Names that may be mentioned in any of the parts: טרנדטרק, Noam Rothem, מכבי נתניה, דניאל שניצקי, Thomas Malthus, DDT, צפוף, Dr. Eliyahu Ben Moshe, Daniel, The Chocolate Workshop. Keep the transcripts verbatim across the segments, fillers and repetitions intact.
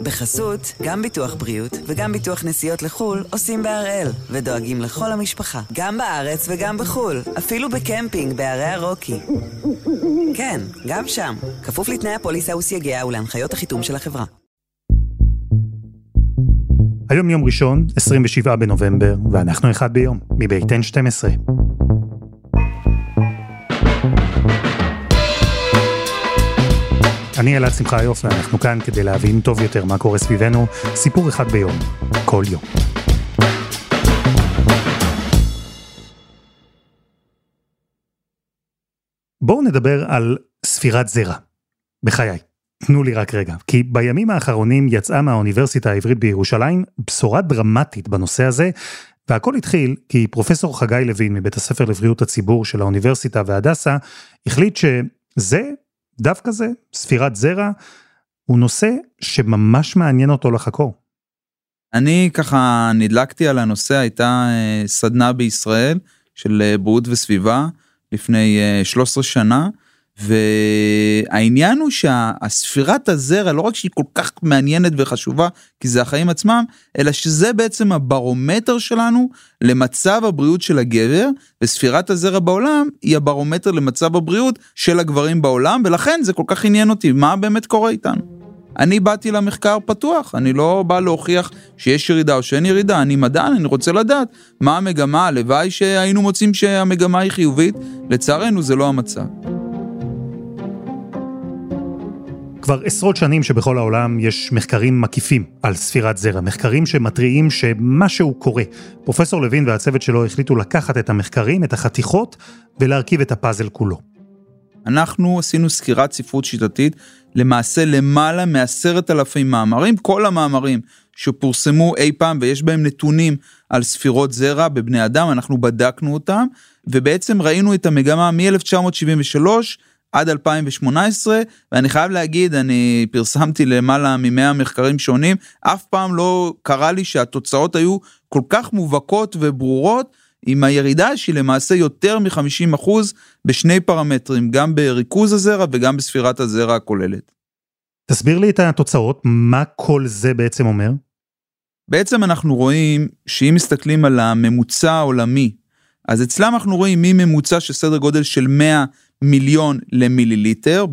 בחסות, גם ביטוח בריאות וגם ביטוח נסיעות לחול עושים בהראל, ודואגים לכל המשפחה, גם בארץ וגם בחול, אפילו בקמפינג בערי הרוקי. כן, גם שם, כפוף לתנאי הפוליסה וסייגיה ולהנחיות החיתום של החברה. היום יום ראשון, עשרים ושבעה בנובמבר, ואנחנו אחד ביום, מבית שתים עשרה. אני אלעד שמחה היוף, ואנחנו כאן כדי להבין טוב יותר מה קורה סביבנו, סיפור אחד ביום, כל יום. בואו נדבר על ספירת זרע. בחיי, תנו לי רק רגע, כי בימים האחרונים יצאה מהאוניברסיטה העברית בירושלים בשורה דרמטית בנושא הזה, והכל התחיל כי פרופסור חגי לוין מבית הספר לבריאות הציבור של האוניברסיטה והדסה, החליט שזה, דווקא זה, ספירת זרע, הוא נושא שממש מעניין אותו לחקור. אני ככה נדלקתי על הנושא, הייתה סדנה בישראל של בריאות וסביבה לפני שלוש עשרה שנה, והעניין הוא שהספירת הזרע, לא רק שהיא כל כך מעניינת וחשובה, כי זה החיים עצמם, אלא שזה בעצם הברומטר שלנו למצב הבריאות של הגבר, וספירת הזרע בעולם היא הברומטר למצב הבריאות של הגברים בעולם, ולכן זה כל כך עניין אותי, מה באמת קורה איתנו? אני באתי למחקר פתוח, אני לא בא להוכיח שיש ירידה או שאין ירידה, אני מדען, אני רוצה לדעת מה המגמה, הלוואי שהיינו מוצאים שהמגמה היא חיובית, לצערנו זה לא המצב. כבר עשרות שנים שבכל העולם יש מחקרים מקיפים על ספירת זרע, מחקרים שמטריעים שמשהו קורה. פרופסור לוין והצוות שלו החליטו לקחת את המחקרים, את החתיכות, ולהרכיב את הפאזל כולו. אנחנו עשינו סקירת צפיפות שיטתית, למעשה למעלה מעשרת אלפים מאמרים, כל המאמרים שפורסמו אי פעם, ויש בהם נתונים על ספירות זרע בבני אדם, אנחנו בדקנו אותם, ובעצם ראינו את המגמה מ-אלף תשע מאות שבעים ושלוש, עד אלפיים שמונה עשרה, ואני חייב להגיד, אני פרסמתי למעלה ממאה מחקרים שונים, אף פעם לא קרה לי שהתוצאות היו כל כך מובהקות וברורות, עם הירידה שהיא למעשה יותר מ-חמישים אחוז בשני פרמטרים, גם בריכוז הזרע וגם בספירת הזרע הכוללת. תסביר לי את התוצאות, מה כל זה בעצם אומר? בעצם אנחנו רואים שאם מסתכלים על הממוצע העולמי, אז אצלם אנחנו רואים מי ממוצע שסדר גודל של מאה מיליון למיליליטר,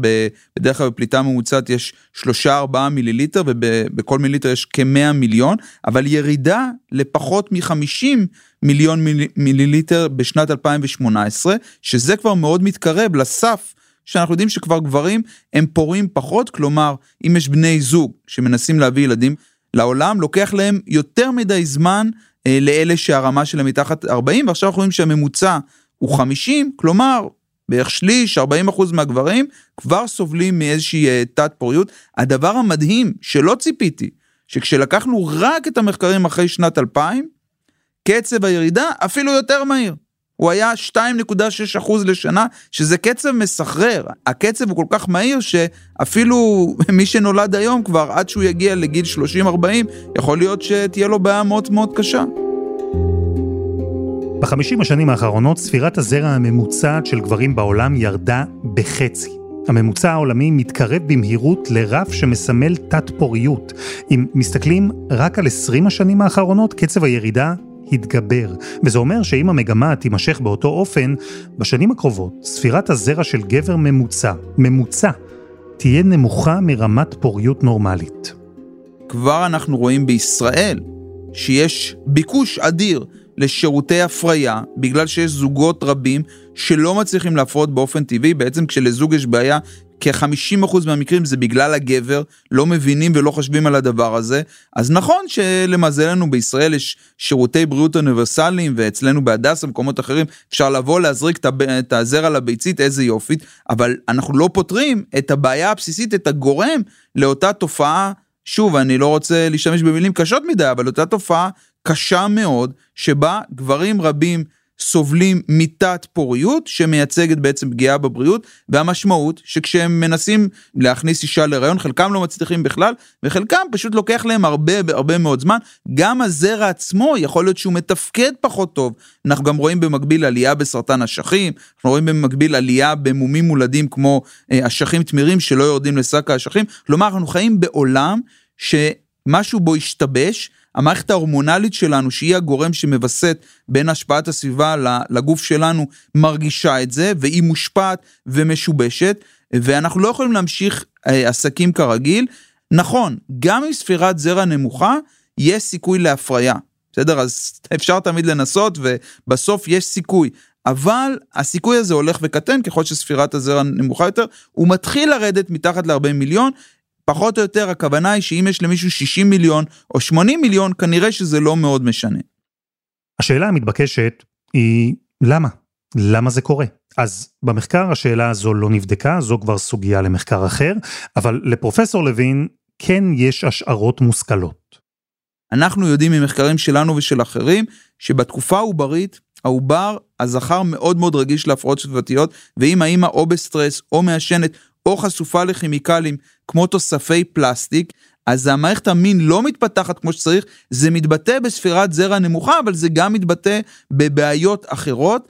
בדרך כלל בפליטה ממוצעת יש שלושה עד ארבעה מיליליטר, ובכל מיליליטר יש כ-מאה מיליון, אבל ירידה לפחות מ-חמישים מיליון מיליליטר בשנת אלפיים שמונה עשרה, שזה כבר מאוד מתקרב לסף, שאנחנו יודעים שכבר גברים הם פורעים פחות, כלומר, אם יש בני זוג שמנסים להביא ילדים לעולם, לוקח להם יותר מדי זמן לאלה שהרמה שלהם מתחת ארבעים, ועכשיו אנחנו רואים שהממוצע הוא חמישים, כלומר, בערך שליש, ארבעים אחוז מהגברים, כבר סובלים מאיזושהי תת פוריות. הדבר המדהים שלא ציפיתי, שכשלקחנו רק את המחקרים אחרי שנת אלפיים, קצב הירידה אפילו יותר מהיר. הוא היה שתיים נקודה שש אחוז לשנה, שזה קצב מסחרר. הקצב הוא כל כך מהיר שאפילו מי שנולד היום כבר, עד שהוא יגיע לגיל שלושים ארבעים, יכול להיות שתהיה לו בעיה מאוד מאוד קשה. בחמישים השנים האחרונות ספירת הזרע הממוצעת של גברים בעולם ירדה בחצי. הממוצע העולמי מתקרב במהירות לרף שמסמל תת פוריות. אם מסתכלים רק על עשרים השנים האחרונות, קצב הירידה התגבר. וזה אומר שאם המגמה תימשך באותו אופן, בשנים הקרובות ספירת הזרע של גבר ממוצע, ממוצע, תהיה נמוכה מרמת פוריות נורמלית. כבר אנחנו רואים בישראל שיש ביקוש אדיר לשירותי הפריה, בגלל שיש זוגות רבים שלא מצליחים להפרות באופן טבעי, בעצם כשלזוג יש בעיה, כ-חמישים אחוז מהמקרים זה בגלל הגבר, לא מבינים ולא חושבים על הדבר הזה, אז נכון שלמזלנו בישראל יש שירותי בריאות אוניברסליים, ואצלנו בהדסה ומקומות אחרים, אפשר לבוא להזריק את הזרע לביצית, איזה יופית, אבל אנחנו לא פותרים את הבעיה הבסיסית, את הגורם לאותה תופעה, שוב, אני לא רוצה להשתמש במילים קשות מדי, אבל אותה תופעה קשה מאוד, שבה גברים רבים סובלים מתת פוריות, שמייצגת בעצם פגיעה בבריאות, והמשמעות שכשהם מנסים להכניס אישה להיריון, חלקם לא מצליחים בכלל, וחלקם פשוט לוקח להם הרבה, הרבה מאוד זמן, גם הזרע עצמו יכול להיות שהוא מתפקד פחות טוב, אנחנו גם רואים במקביל עלייה בסרטן אשכים, אנחנו רואים במקביל עלייה במומים מולדים, כמו אשכים תמירים שלא יורדים לשק האשכים, כלומר אנחנו חיים בעולם, שמשהו בו ישתבש, המערכת ההורמונלית שלנו, שהיא הגורם שמבסט בין השפעת הסביבה לגוף שלנו, מרגישה את זה, והיא מושפעת ומשובשת, ואנחנו לא יכולים להמשיך עסקים כרגיל. נכון, גם עם ספירת זרע נמוכה, יש סיכוי להפריה, בסדר? אז אפשר תמיד לנסות, ובסוף יש סיכוי, אבל הסיכוי הזה הולך וקטן, ככל שספירת הזרע נמוכה יותר, הוא מתחיל לרדת מתחת ל-ארבעים מיליון, פחות או יותר הכוונה היא שאם יש למישהו שישים מיליון או שמונים מיליון, כנראה שזה לא מאוד משנה. השאלה המתבקשת היא למה? למה זה קורה? אז במחקר השאלה הזו לא נבדקה, זו כבר סוגיה למחקר אחר, אבל לפרופסור לוין כן יש השערות מושכלות. אנחנו יודעים ממחקרים שלנו ושל אחרים, שבתקופה העוברית, העובר, הזכר מאוד מאוד רגיש להפרעות סביבתיות, ואם האמא או בסטרס או מעשנת, או חשופה לכימיקלים כמו תוספי פלסטיק, אז המערכת המין לא מתפתחת כמו שצריך, זה מתבטא בספירת זרע נמוכה, אבל זה גם מתבטא בבעיות אחרות,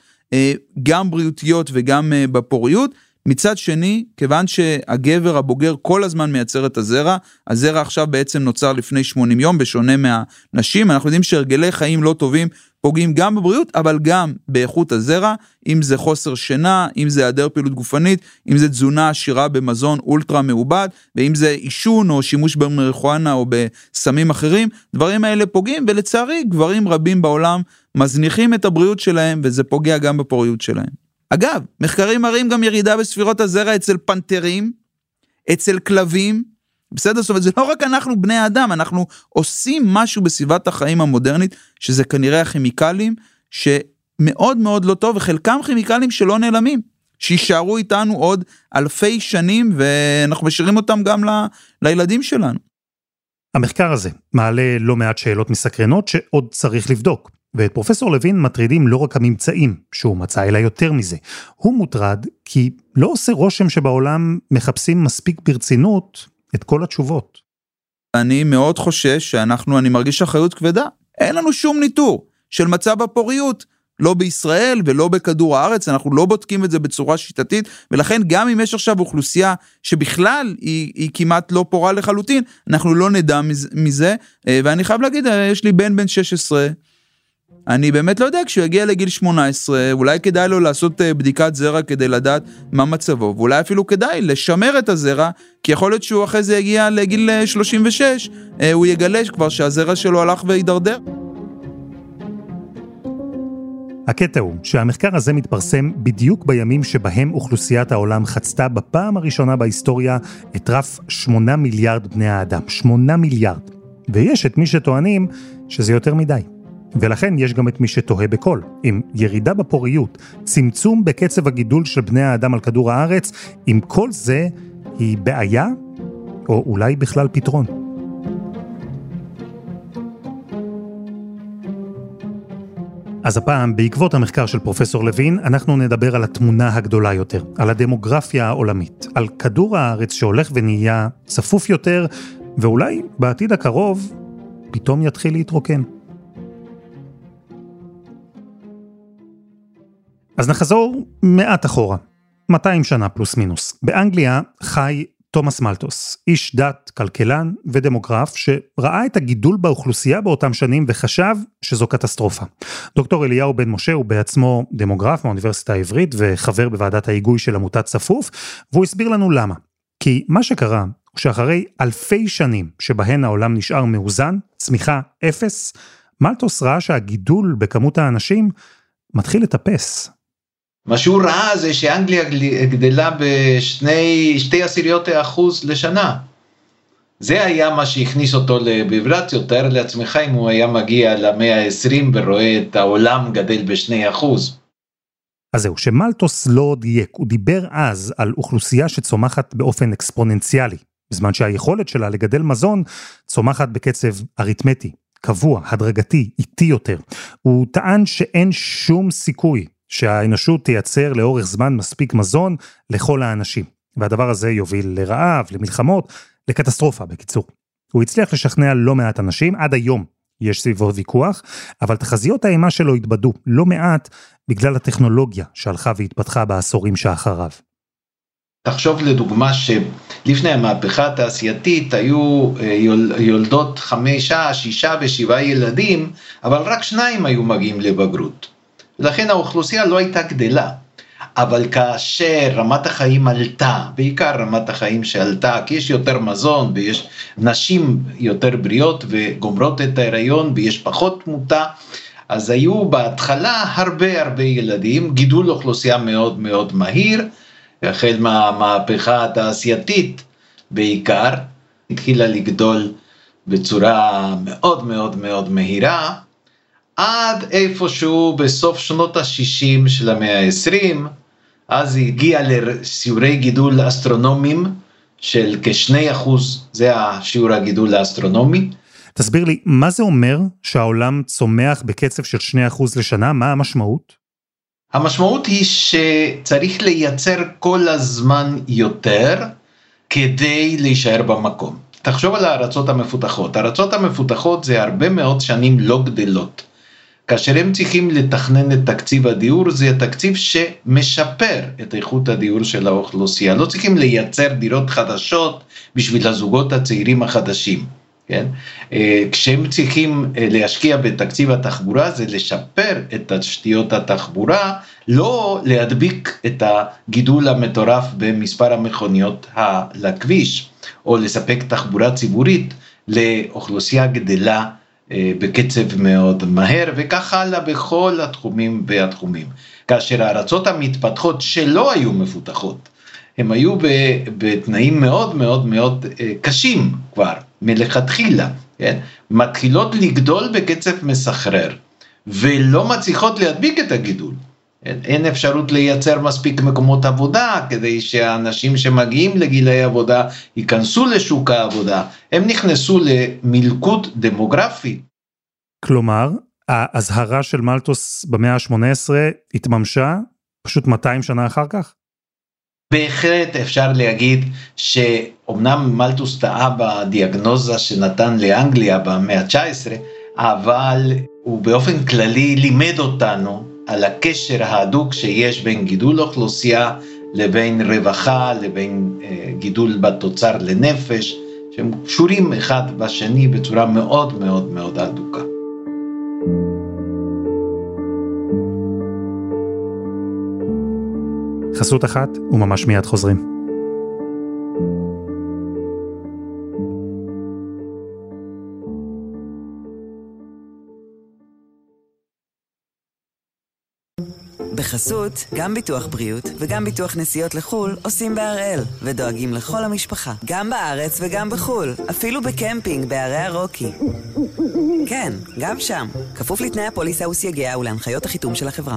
גם בריאותיות וגם בפוריות. מצד שני, כיוון שהגבר הבוגר כל הזמן מייצר את הזרע, הזרע עכשיו בעצם נוצר לפני שמונים יום, בשונה מהנשים, אנחנו יודעים שהרגלי חיים לא טובים פוגעים גם בבריאות, אבל גם באיכות הזרע, אם זה חוסר שינה, אם זה היעדר פעילות גופנית, אם זה תזונה עשירה במזון אולטרה מעובד, ואם זה עישון או שימוש במריחואנה או בסמים אחרים, דברים האלה פוגעים, ולצערי גברים רבים בעולם מזניחים את הבריאות שלהם, וזה פוגע גם בפוריות שלהם. אגב, מחקרים מראים גם ירידה בספירות הזרע אצל פנתרים, אצל כלבים, בסדר? זאת אומרת, זה לא רק אנחנו בני האדם, אנחנו עושים משהו בסביבת החיים המודרנית, שזה כנראה הכימיקלים, שמאוד מאוד לא טוב, וחלקם כימיקלים שלא נעלמים, שישארו איתנו עוד אלפי שנים, ואנחנו משאירים אותם גם ל... לילדים שלנו. המחקר הזה מעלה לא מעט שאלות מסקרנות, שעוד צריך לבדוק. ואת פרופסור לוין מטרידים לא רק הממצאים שהוא מצא, אלא יותר מזה. הוא מוטרד כי לא עושה רושם שבעולם מחפשים מספיק ברצינות את כל התשובות. אני מאוד חושש שאנחנו, אני מרגיש אחריות כבדה. אין לנו שום ניטור של מצב הפוריות, לא בישראל ולא בכדור הארץ, אנחנו לא בודקים את זה בצורה שיטתית, ולכן גם אם יש עכשיו אוכלוסייה שבכלל היא, היא כמעט לא פורה לחלוטין, אנחנו לא נדע מזה, ואני חייב להגיד, יש לי בן בן שש עשרה, אני באמת לא יודע, כשהוא יגיע לגיל שמונה עשרה, אולי כדאי לו לעשות בדיקת זרע כדי לדעת מה מצבו, ואולי אפילו כדאי לשמר את הזרע, כי יכול להיות שהוא אחרי זה יגיע לגיל שלושים ושש, הוא יגלש כבר שהזרע שלו הלך וידרדר. הקטע הוא שהמחקר הזה מתפרסם בדיוק בימים שבהם אוכלוסיית העולם חצתה בפעם הראשונה בהיסטוריה את רף שמונה מיליארד בני האדם, שמונה מיליארד, ויש את מי שטוענים שזה יותר מדי. ולכן יש גם את מי שתוהה בכל, עם ירידה בפוריות, צמצום בקצב הגידול של בני האדם על כדור הארץ, עם כל זה היא בעיה, או אולי בכלל פתרון. אז הפעם, בעקבות המחקר של פרופסור לוין, אנחנו נדבר על התמונה הגדולה יותר, על הדמוגרפיה העולמית, על כדור הארץ שהולך ונהיה צפוף יותר, ואולי בעתיד הקרוב פתאום יתחיל להתרוקן. אז נחזור מעט אחורה, מאתיים שנה פלוס מינוס. באנגליה חי תומאס מלטוס, איש דת, כלכלן ודמוגרף, שראה את הגידול באוכלוסייה באותם שנים וחשב שזו קטסטרופה. דוקטור אליהו בן משה הוא בעצמו דמוגרף מהאוניברסיטה העברית וחבר בוועדת ההיגוי של עמותת צפוף, והוא הסביר לנו למה. כי מה שקרה הוא שאחרי אלפי שנים שבהן העולם נשאר מאוזן, צמיחה אפס, מלטוס ראה שהגידול בכמות האנשים מתחיל לטפס. מה שהוא ראה זה שאנגליה גדלה בשני, שתי עשיריות האחוז לשנה. זה היה מה שהכניס אותו לביברציות, תאר לעצמך אם הוא היה מגיע למאה ה-עשרים ורואה את העולם גדל בשני אחוז. אז זהו, שמלטוס לא דייק, הוא דיבר אז על אוכלוסייה שצומחת באופן אקספוננציאלי, בזמן שהיכולת שלה לגדל מזון צומחת בקצב אריתמטי, קבוע, הדרגתי, איטי יותר. הוא טען שאין שום סיכוי שהאנושות תייצר לאורך זמן מספיק מזון לכל האנשים. והדבר הזה יוביל לרעב, למלחמות, לקטסטרופה בקיצור. הוא הצליח לשכנע לא מעט אנשים, עד היום יש סביבו ויכוח, אבל תחזיות האימה שלו התבדו לא מעט בגלל הטכנולוגיה שהלכה והתפתחה בעשורים שאחריו. תחשוב לדוגמה שלפני המהפכה התעשייתית היו יולדות חמישה, שישה ושבעה ילדים, אבל רק שניים היו מגיעים לבגרות. לכן האוכלוסייה לא הייתה גדלה. אבל כאשר רמת החיים עלתה, בעיקר רמת החיים שעלתה, כי יש יותר מזון ויש נשים יותר בריאות וגומרות את ההיריון ויש פחות תמותה, אז היו בהתחלה הרבה הרבה ילדים, גידול אוכלוסייה מאוד מאוד מהיר, החל מהמהפכה התעשייתית בעיקר, התחילה לגדול בצורה מאוד מאוד מאוד מהירה, עד איפשהו בסוף שנות ה-שישים של המאה ה-עשרים, אז הגיע לשיעורי גידול אסטרונומיים של כ-שני אחוז, זה השיעור הגידול האסטרונומי. תסביר לי, מה זה אומר שהעולם צומח בקצב של שני אחוז לשנה? מה המשמעות? המשמעות היא שצריך לייצר כל הזמן יותר כדי להישאר במקום. תחשוב על הארצות המפותחות. הארצות המפותחות זה הרבה מאוד שנים לא גדלות. כאשר הם צריכים לתכנן את תקציב הדיור, זה התקציב שמשפר את איכות הדיור של האוכלוסייה. לא צריכים לייצר דירות חדשות בשביל הזוגות הצעירים החדשים. כן? כשהם צריכים להשקיע בתקציב התחבורה, זה לשפר את תשתיות התחבורה, לא להדביק את הגידול המטורף במספר המכוניות לכביש, או לספק תחבורה ציבורית לאוכלוסייה גדלה בקצב מאוד מהר, וכך הלאה בכל התחומים והתחומים. כאשר הארצות המתפתחות שלא היו מפותחות, הם היו בתנאים מאוד מאוד מאוד קשים כבר, מלכתחילה, כן? מתחילות לגדול בקצב מסחרר, ולא מצליחות להדביק את הגידול. אין אפשרות לייצר מספיק מקומות עבודה, כדי שהאנשים שמגיעים לגילי עבודה ייכנסו לשוק העבודה, הם נכנסו למלכוד דמוגרפי. כלומר, ההזהרה של מלטוס במאה ה-שמונה עשרה התממשה פשוט מאתיים שנה אחר כך? בהחלט אפשר להגיד שאומנם מלטוס טעה בדיאגנוזה שנתן לאנגליה במאה ה-תשע עשרה, אבל הוא באופן כללי לימד אותנו על הקשר ההדוק שיש בין גידול אוכלוסייה לבין רווחה, לבין אה, גידול בתוצר לנפש, שהם קשורים אחד בשני בצורה מאוד מאוד מאוד הדוקה. חסות אחת וממש מיד חוזרים. בחסות, גם ביטוח בריאות וגם ביטוח נסיעות לחול עושים בהראל ודואגים לכל המשפחה, גם בארץ וגם בחול, אפילו בקמפינג בערי הרוקי. כן, גם שם, כפוף לתנאי הפוליסה וסייגיה ולהנחיות החיתום של החברה.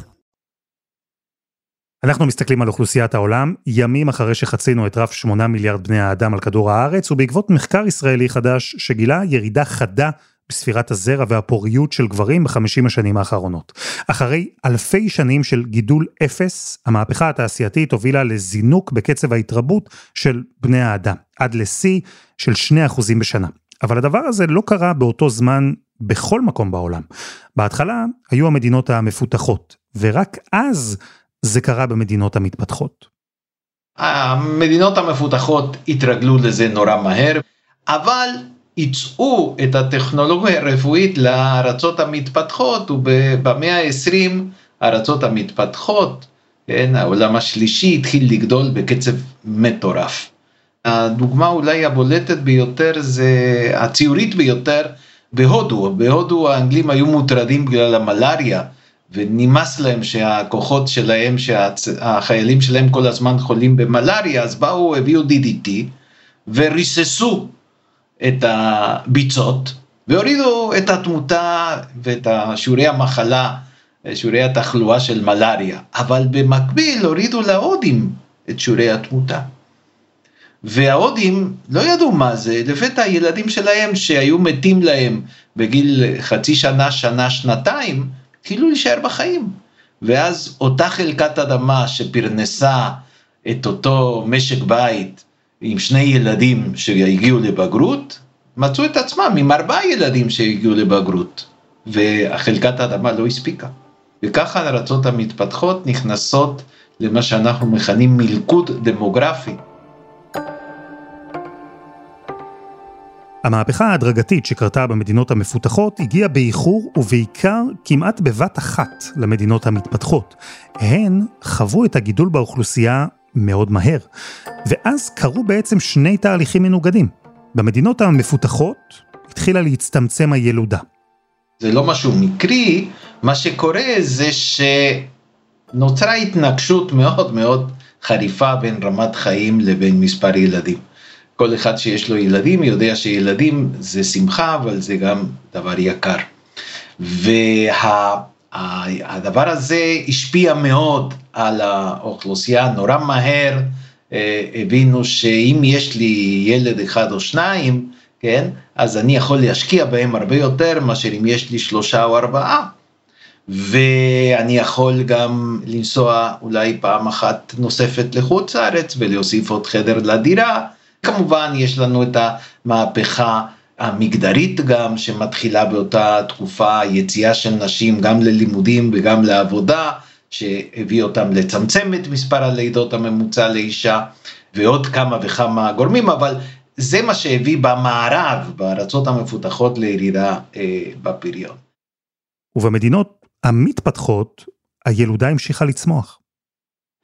אנחנו מסתכלים על אוכלוסיית העולם, ימים אחרי שחצינו את רף שמונה מיליארד בני האדם על כדור הארץ, ובעקבות מחקר ישראלי חדש שגילה ירידה חדה בספירת הזרע והפוריות של גברים בחמישים השנים האחרונות. אחרי אלפי שנים של גידול אפס, המהפכה התעשייתית הובילה לזינוק בקצב ההתרבות של בני האדם, עד לשיא של שני אחוזים בשנה. אבל הדבר הזה לא קרה באותו זמן בכל מקום בעולם. בהתחלה היו המדינות המפותחות, ורק אז זה קרה במדינות המתפתחות. המדינות המפותחות התרגלו לזה נורא מהר, אבל יצאו את הטכנולוגיה הרפואית לארצות המתפתחות, ובמאה ה-עשרים הארצות המתפתחות, כן, העולם השלישי התחיל לגדול בקצב מטורף. הדוגמה אולי הבולטת ביותר, זה הציורית ביותר בהודו. בהודו האנגלים היו מוטרדים בגלל המלריה, ונמאס להם שהכוחות שלהם, שהחיילים שלהם כל הזמן חולים במלריה, אז באו, הביאו די די טי וריססו את הביצות, והורידו את התמותה ואת שיעורי המחלה, שיעורי התחלואה של מלריה, אבל במקביל הורידו להודים את שיעורי התמותה. וההודים לא ידעו מה זה, לפתע הילדים שלהם שהיו מתים להם בגיל חצי שנה, שנה, שנתיים, כאילו להישאר בחיים. ואז אותה חלקת אדמה שפרנסה את אותו משק בית, עם שני ילדים שהגיעו לבגרות, מצאו את עצמם עם ארבעה ילדים שהגיעו לבגרות, והחלקת האדמה לא הספיקה. וככה הארצות המתפתחות נכנסות למה שאנחנו מכנים מלכוד דמוגרפי. המהפכה ההדרגתית שקרתה במדינות המפותחות הגיעה באיחור ובעיקר כמעט בבת אחת למדינות המתפתחות. הן חוו את הגידול באוכלוסייה מאוד מהר, ואז קרו בעצם שני תהליכים מנוגדים. במדינות המפותחות התחילה להצטמצם הילודה. זה לא משהו מקרי, מה שקורה זה שנוצרה התנגשות מאוד מאוד חריפה בין רמת חיים לבין מספר ילדים. כל אחד שיש לו ילדים יודע שילדים זה שמחה, אבל זה גם דבר יקר. והדבר הזה השפיע מאוד על האוכלוסייה, נורא מהר הבינו שאם יש לי ילד אחד או שניים, כן, אז אני יכול להשקיע בהם הרבה יותר מאשר אם יש לי שלושה או ארבעה. ואני יכול גם לנסוע אולי פעם אחת נוספת לחוץ לארץ ולהוסיף עוד חדר לדירה. כמובן יש לנו את המהפכה המגדרית גם שמתחילה באותה תקופה, יציאה של נשים גם ללימודים וגם לעבודה, שהביא אותם לצמצם את מספר הלידות הממוצע לאישה, ועוד כמה וכמה גורמים, אבל זה מה שהביא במערב, בארצות המפותחות, לירידה אה, בפריון. ובמדינות המתפתחות, הילודה המשיכה לצמוח.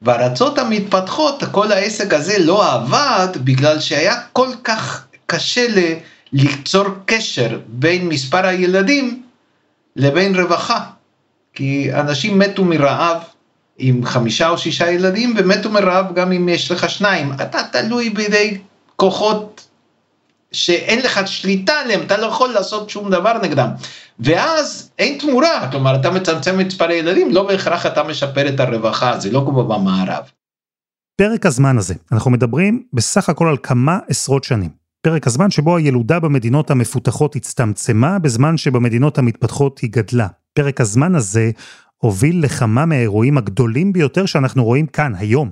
בארצות המתפתחות, כל העסק הזה לא עבד, בגלל שהיה כל כך קשה ליצור קשר בין מספר הילדים לבין רווחה. כי אנשים מתו מרעב עם חמישה או שישה ילדים, ומתו מרעב גם אם יש לך שניים. אתה תלוי בידי כוחות שאין לך שליטה עליהם, אתה לא יכול לעשות שום דבר נגדם. ואז אין תמורה, כלומר אתה מצמצם את מספר הילדים, לא בהכרח אתה משפר את הרווחה, זה לא כמו במערב. פרק הזמן הזה, אנחנו מדברים בסך הכל על כמה עשרות שנים. פרק הזמן שבו הילודה במדינות המפותחות הצטמצמה, בזמן שבמדינות המתפתחות היא גדלה. פרק הזמן הזה הוביל לכמה מהאירועים הגדולים ביותר שאנחנו רואים כאן היום.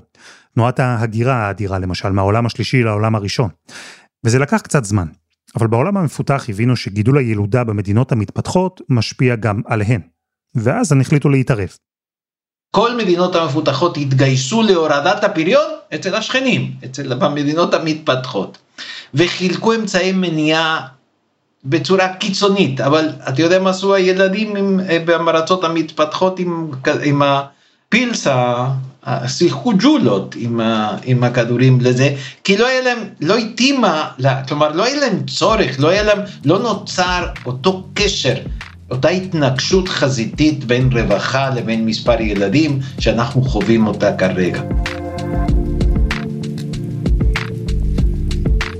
תנועת ההגירה האדירה למשל, מהעולם השלישי לעולם הראשון. וזה לקח קצת זמן. אבל בעולם המפותח הבינו שגידול הילודה במדינות המתפתחות משפיע גם עליהן. ואז הם החליטו להתערב. כל מדינות המפותחות התגייסו להורדת הפריון אצל השכנים, אצל המדינות המתפתחות. וחילקו אמצעי מניעה בצורה קיצונית, אבל אתה יודע מה עשו הילדים עם, בארצות המתפתחות עם, עם הפילס, שיחקו ג'ולות עם, עם הכדורים לזה, כי לא היה להם, לא התאימה, כלומר לא היה להם צורך, לא היה להם, לא נוצר אותו קשר, אותה התנגשות חזיתית בין רווחה לבין מספר ילדים שאנחנו חווים אותה כרגע.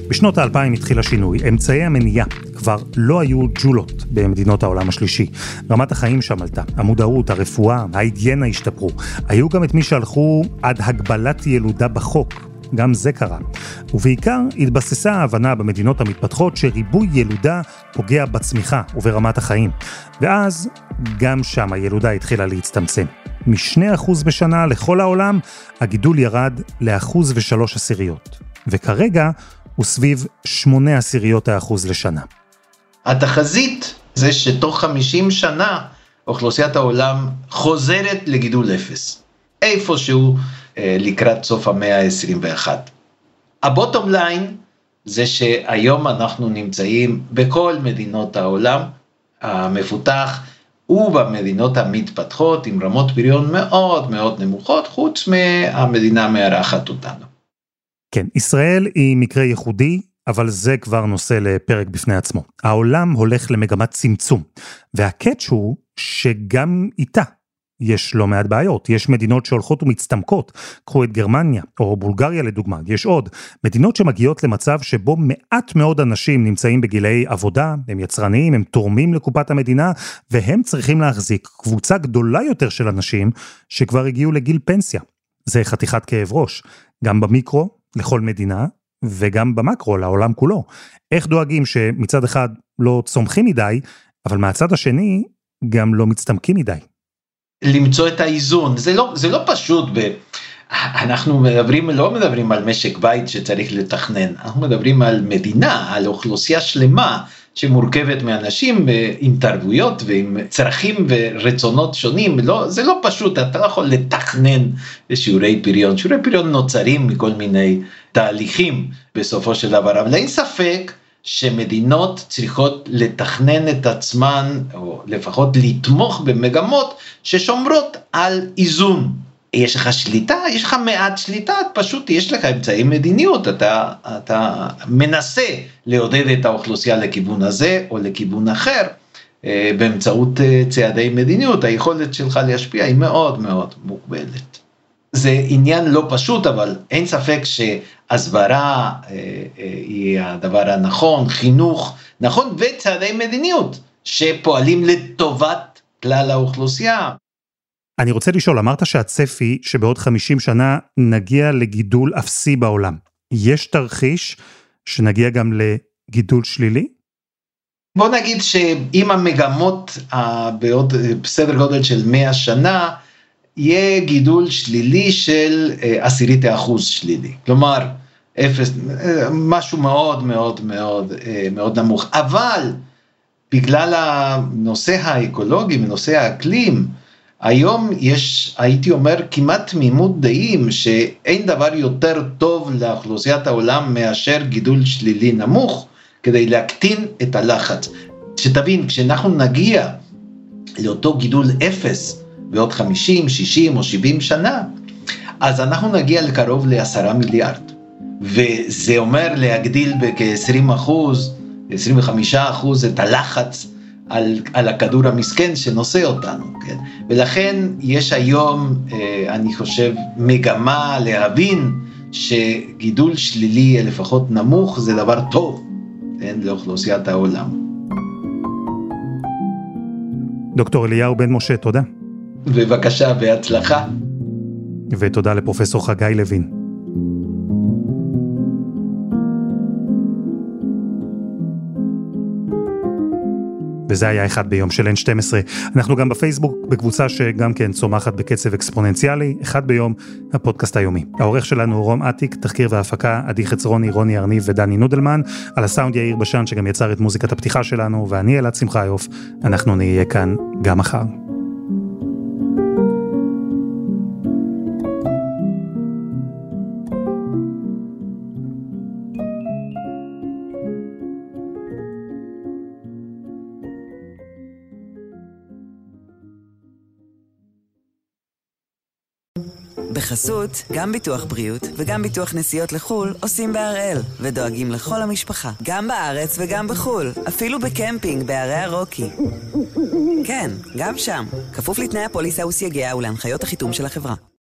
בשנות ה-אלפיים התחיל השינוי, אמצעי המניעה כבר לא היו ג'ולות במדינות העולם השלישי. רמת החיים שם עלתה, המודעות, הרפואה, ההיגיינה השתפרו. היו גם את מי שהלכו עד הגבלת ילודה בחוק, גם זה קרה. ובעיקר התבססה ההבנה במדינות המתפתחות שריבוי ילודה פוגע בצמיחה וברמת החיים. ואז גם שם הילודה התחילה להצטמצם. משני אחוז בשנה לכל העולם, הגידול ירד לאחוז ושלוש עשיריות. וכרגע הוא סביב שמונה עשיריות האחוז לשנה. התחזית זה שתוך חמישים שנה אוכלוסיית העולם חוזרת לגידול אפס. איפשהו אה, לקראת סוף המאה ה-עשרים ואחת. הבוטום ליין זה שהיום אנחנו נמצאים בכל מדינות העולם המפותח ובמדינות המתפתחות עם רמות פריון מאוד מאוד נמוכות חוץ מהמדינה המארחת אותנו. כן, ישראל היא מקרה ייחודי, אבל זה כבר נושא לפרק בפני עצמו. העולם הולך למגמת צמצום, והקטש הוא שגם איתה יש לא מעט בעיות. יש מדינות שהולכות ומצטמקות, קחו את גרמניה או בולגריה לדוגמה, יש עוד מדינות שמגיעות למצב שבו מעט מאוד אנשים נמצאים בגילי עבודה, הם יצרניים, הם תורמים לקופת המדינה, והם צריכים להחזיק קבוצה גדולה יותר של אנשים שכבר הגיעו לגיל פנסיה. זה חתיכת כאב ראש, גם במיקרו, לכל מדינה, וגם במקרו, לעולם כולו. איך דואגים שמצד אחד לא צומחים מדי, אבל מהצד השני גם לא מצטמקים מדי? למצוא את האיזון, זה לא, זה לא פשוט, ב... אנחנו מדברים, לא מדברים על משק בית שצריך לתכנן, אנחנו מדברים על מדינה, על אוכלוסייה שלמה, שמורכבת מאנשים עם תרבויות ועם צרכים ורצונות שונים, לא, זה לא פשוט, אתה לא יכול לתכנן שיעורי פריון, שיעורי פריון נוצרים מכל מיני תהליכים בסופו של דבר, אבל אין ספק שמדינות צריכות לתכנן את עצמן, או לפחות לתמוך במגמות ששומרות על איזון. יש לך שליטה, יש לך מעט שליטה, פשוט יש לך אמצעי מדיניות, אתה, אתה מנסה לעודד את האוכלוסייה לכיוון הזה או לכיוון אחר, באמצעות צעדי מדיניות, היכולת שלך להשפיע היא מאוד מאוד מוגבלת. זה עניין לא פשוט, אבל אין ספק שהסברה היא הדבר הנכון, חינוך נכון, וצעדי מדיניות שפועלים לטובת כלל האוכלוסייה. אני רוצה לשאול, אמרת שהצפי שבעוד חמישים שנה נגיע לגידול אפסי בעולם. יש תרחיש שנגיע גם לגידול שלילי? בוא נגיד שאם המגמות בעוד בסדר גודל של מאה שנה, יהיה גידול שלילי של עשירית האחוז שלילי. כלומר, אפס, משהו מאוד מאוד מאוד מאוד נמוך. אבל בגלל הנושא האקולוגי, נושא האקלים, היום יש, הייתי אומר, כמעט תמימות דעים שאין דבר יותר טוב לאוכלוסיית העולם מאשר גידול שלילי נמוך, כדי להקטין את הלחץ. שתבין, כשאנחנו נגיע לאותו גידול אפס, בעוד חמישים, שישים או שבעים שנה, אז אנחנו נגיע לקרוב לעשרה מיליארד. וזה אומר להגדיל בכ-עשרים אחוז, עשרים וחמישה אחוז את הלחץ על, על הכדור המסכן שנושא אותנו. כן? ולכן יש היום, אני חושב, מגמה להבין שגידול שלילי, לפחות נמוך, זה דבר טוב, כן? לאוכלוסיית העולם. דוקטור אליהו בן משה, תודה. בבקשה, בהצלחה. ותודה לפרופסור חגי לוין. וזה היה אחד ביום של N שתים עשרה. אנחנו גם בפייסבוק, בקבוצה שגם כן צומחת בקצב אקספוננציאלי, אחד ביום, הפודקאסט היומי. העורך שלנו הוא רום עתיק, תחקיר והפקה, עדי חצרוני, רוני ארניב ודני נודלמן, על הסאונד יאיר בשן שגם יצר את מוזיקת הפתיחה שלנו, ואני אלעד שמחיוף, אנחנו נהיה כאן גם מחר. בחסות, גם ביטוח בריאות וגם ביטוח נסיעות לחול עושים בהראל ודואגים לכל המשפחה, גם בארץ וגם בחול, אפילו בקמפינג בערי הרוקי. כן, גם שם, כפוף לתנאי הפוליסה וסייגיה ולהנחיות החיתום של החברה.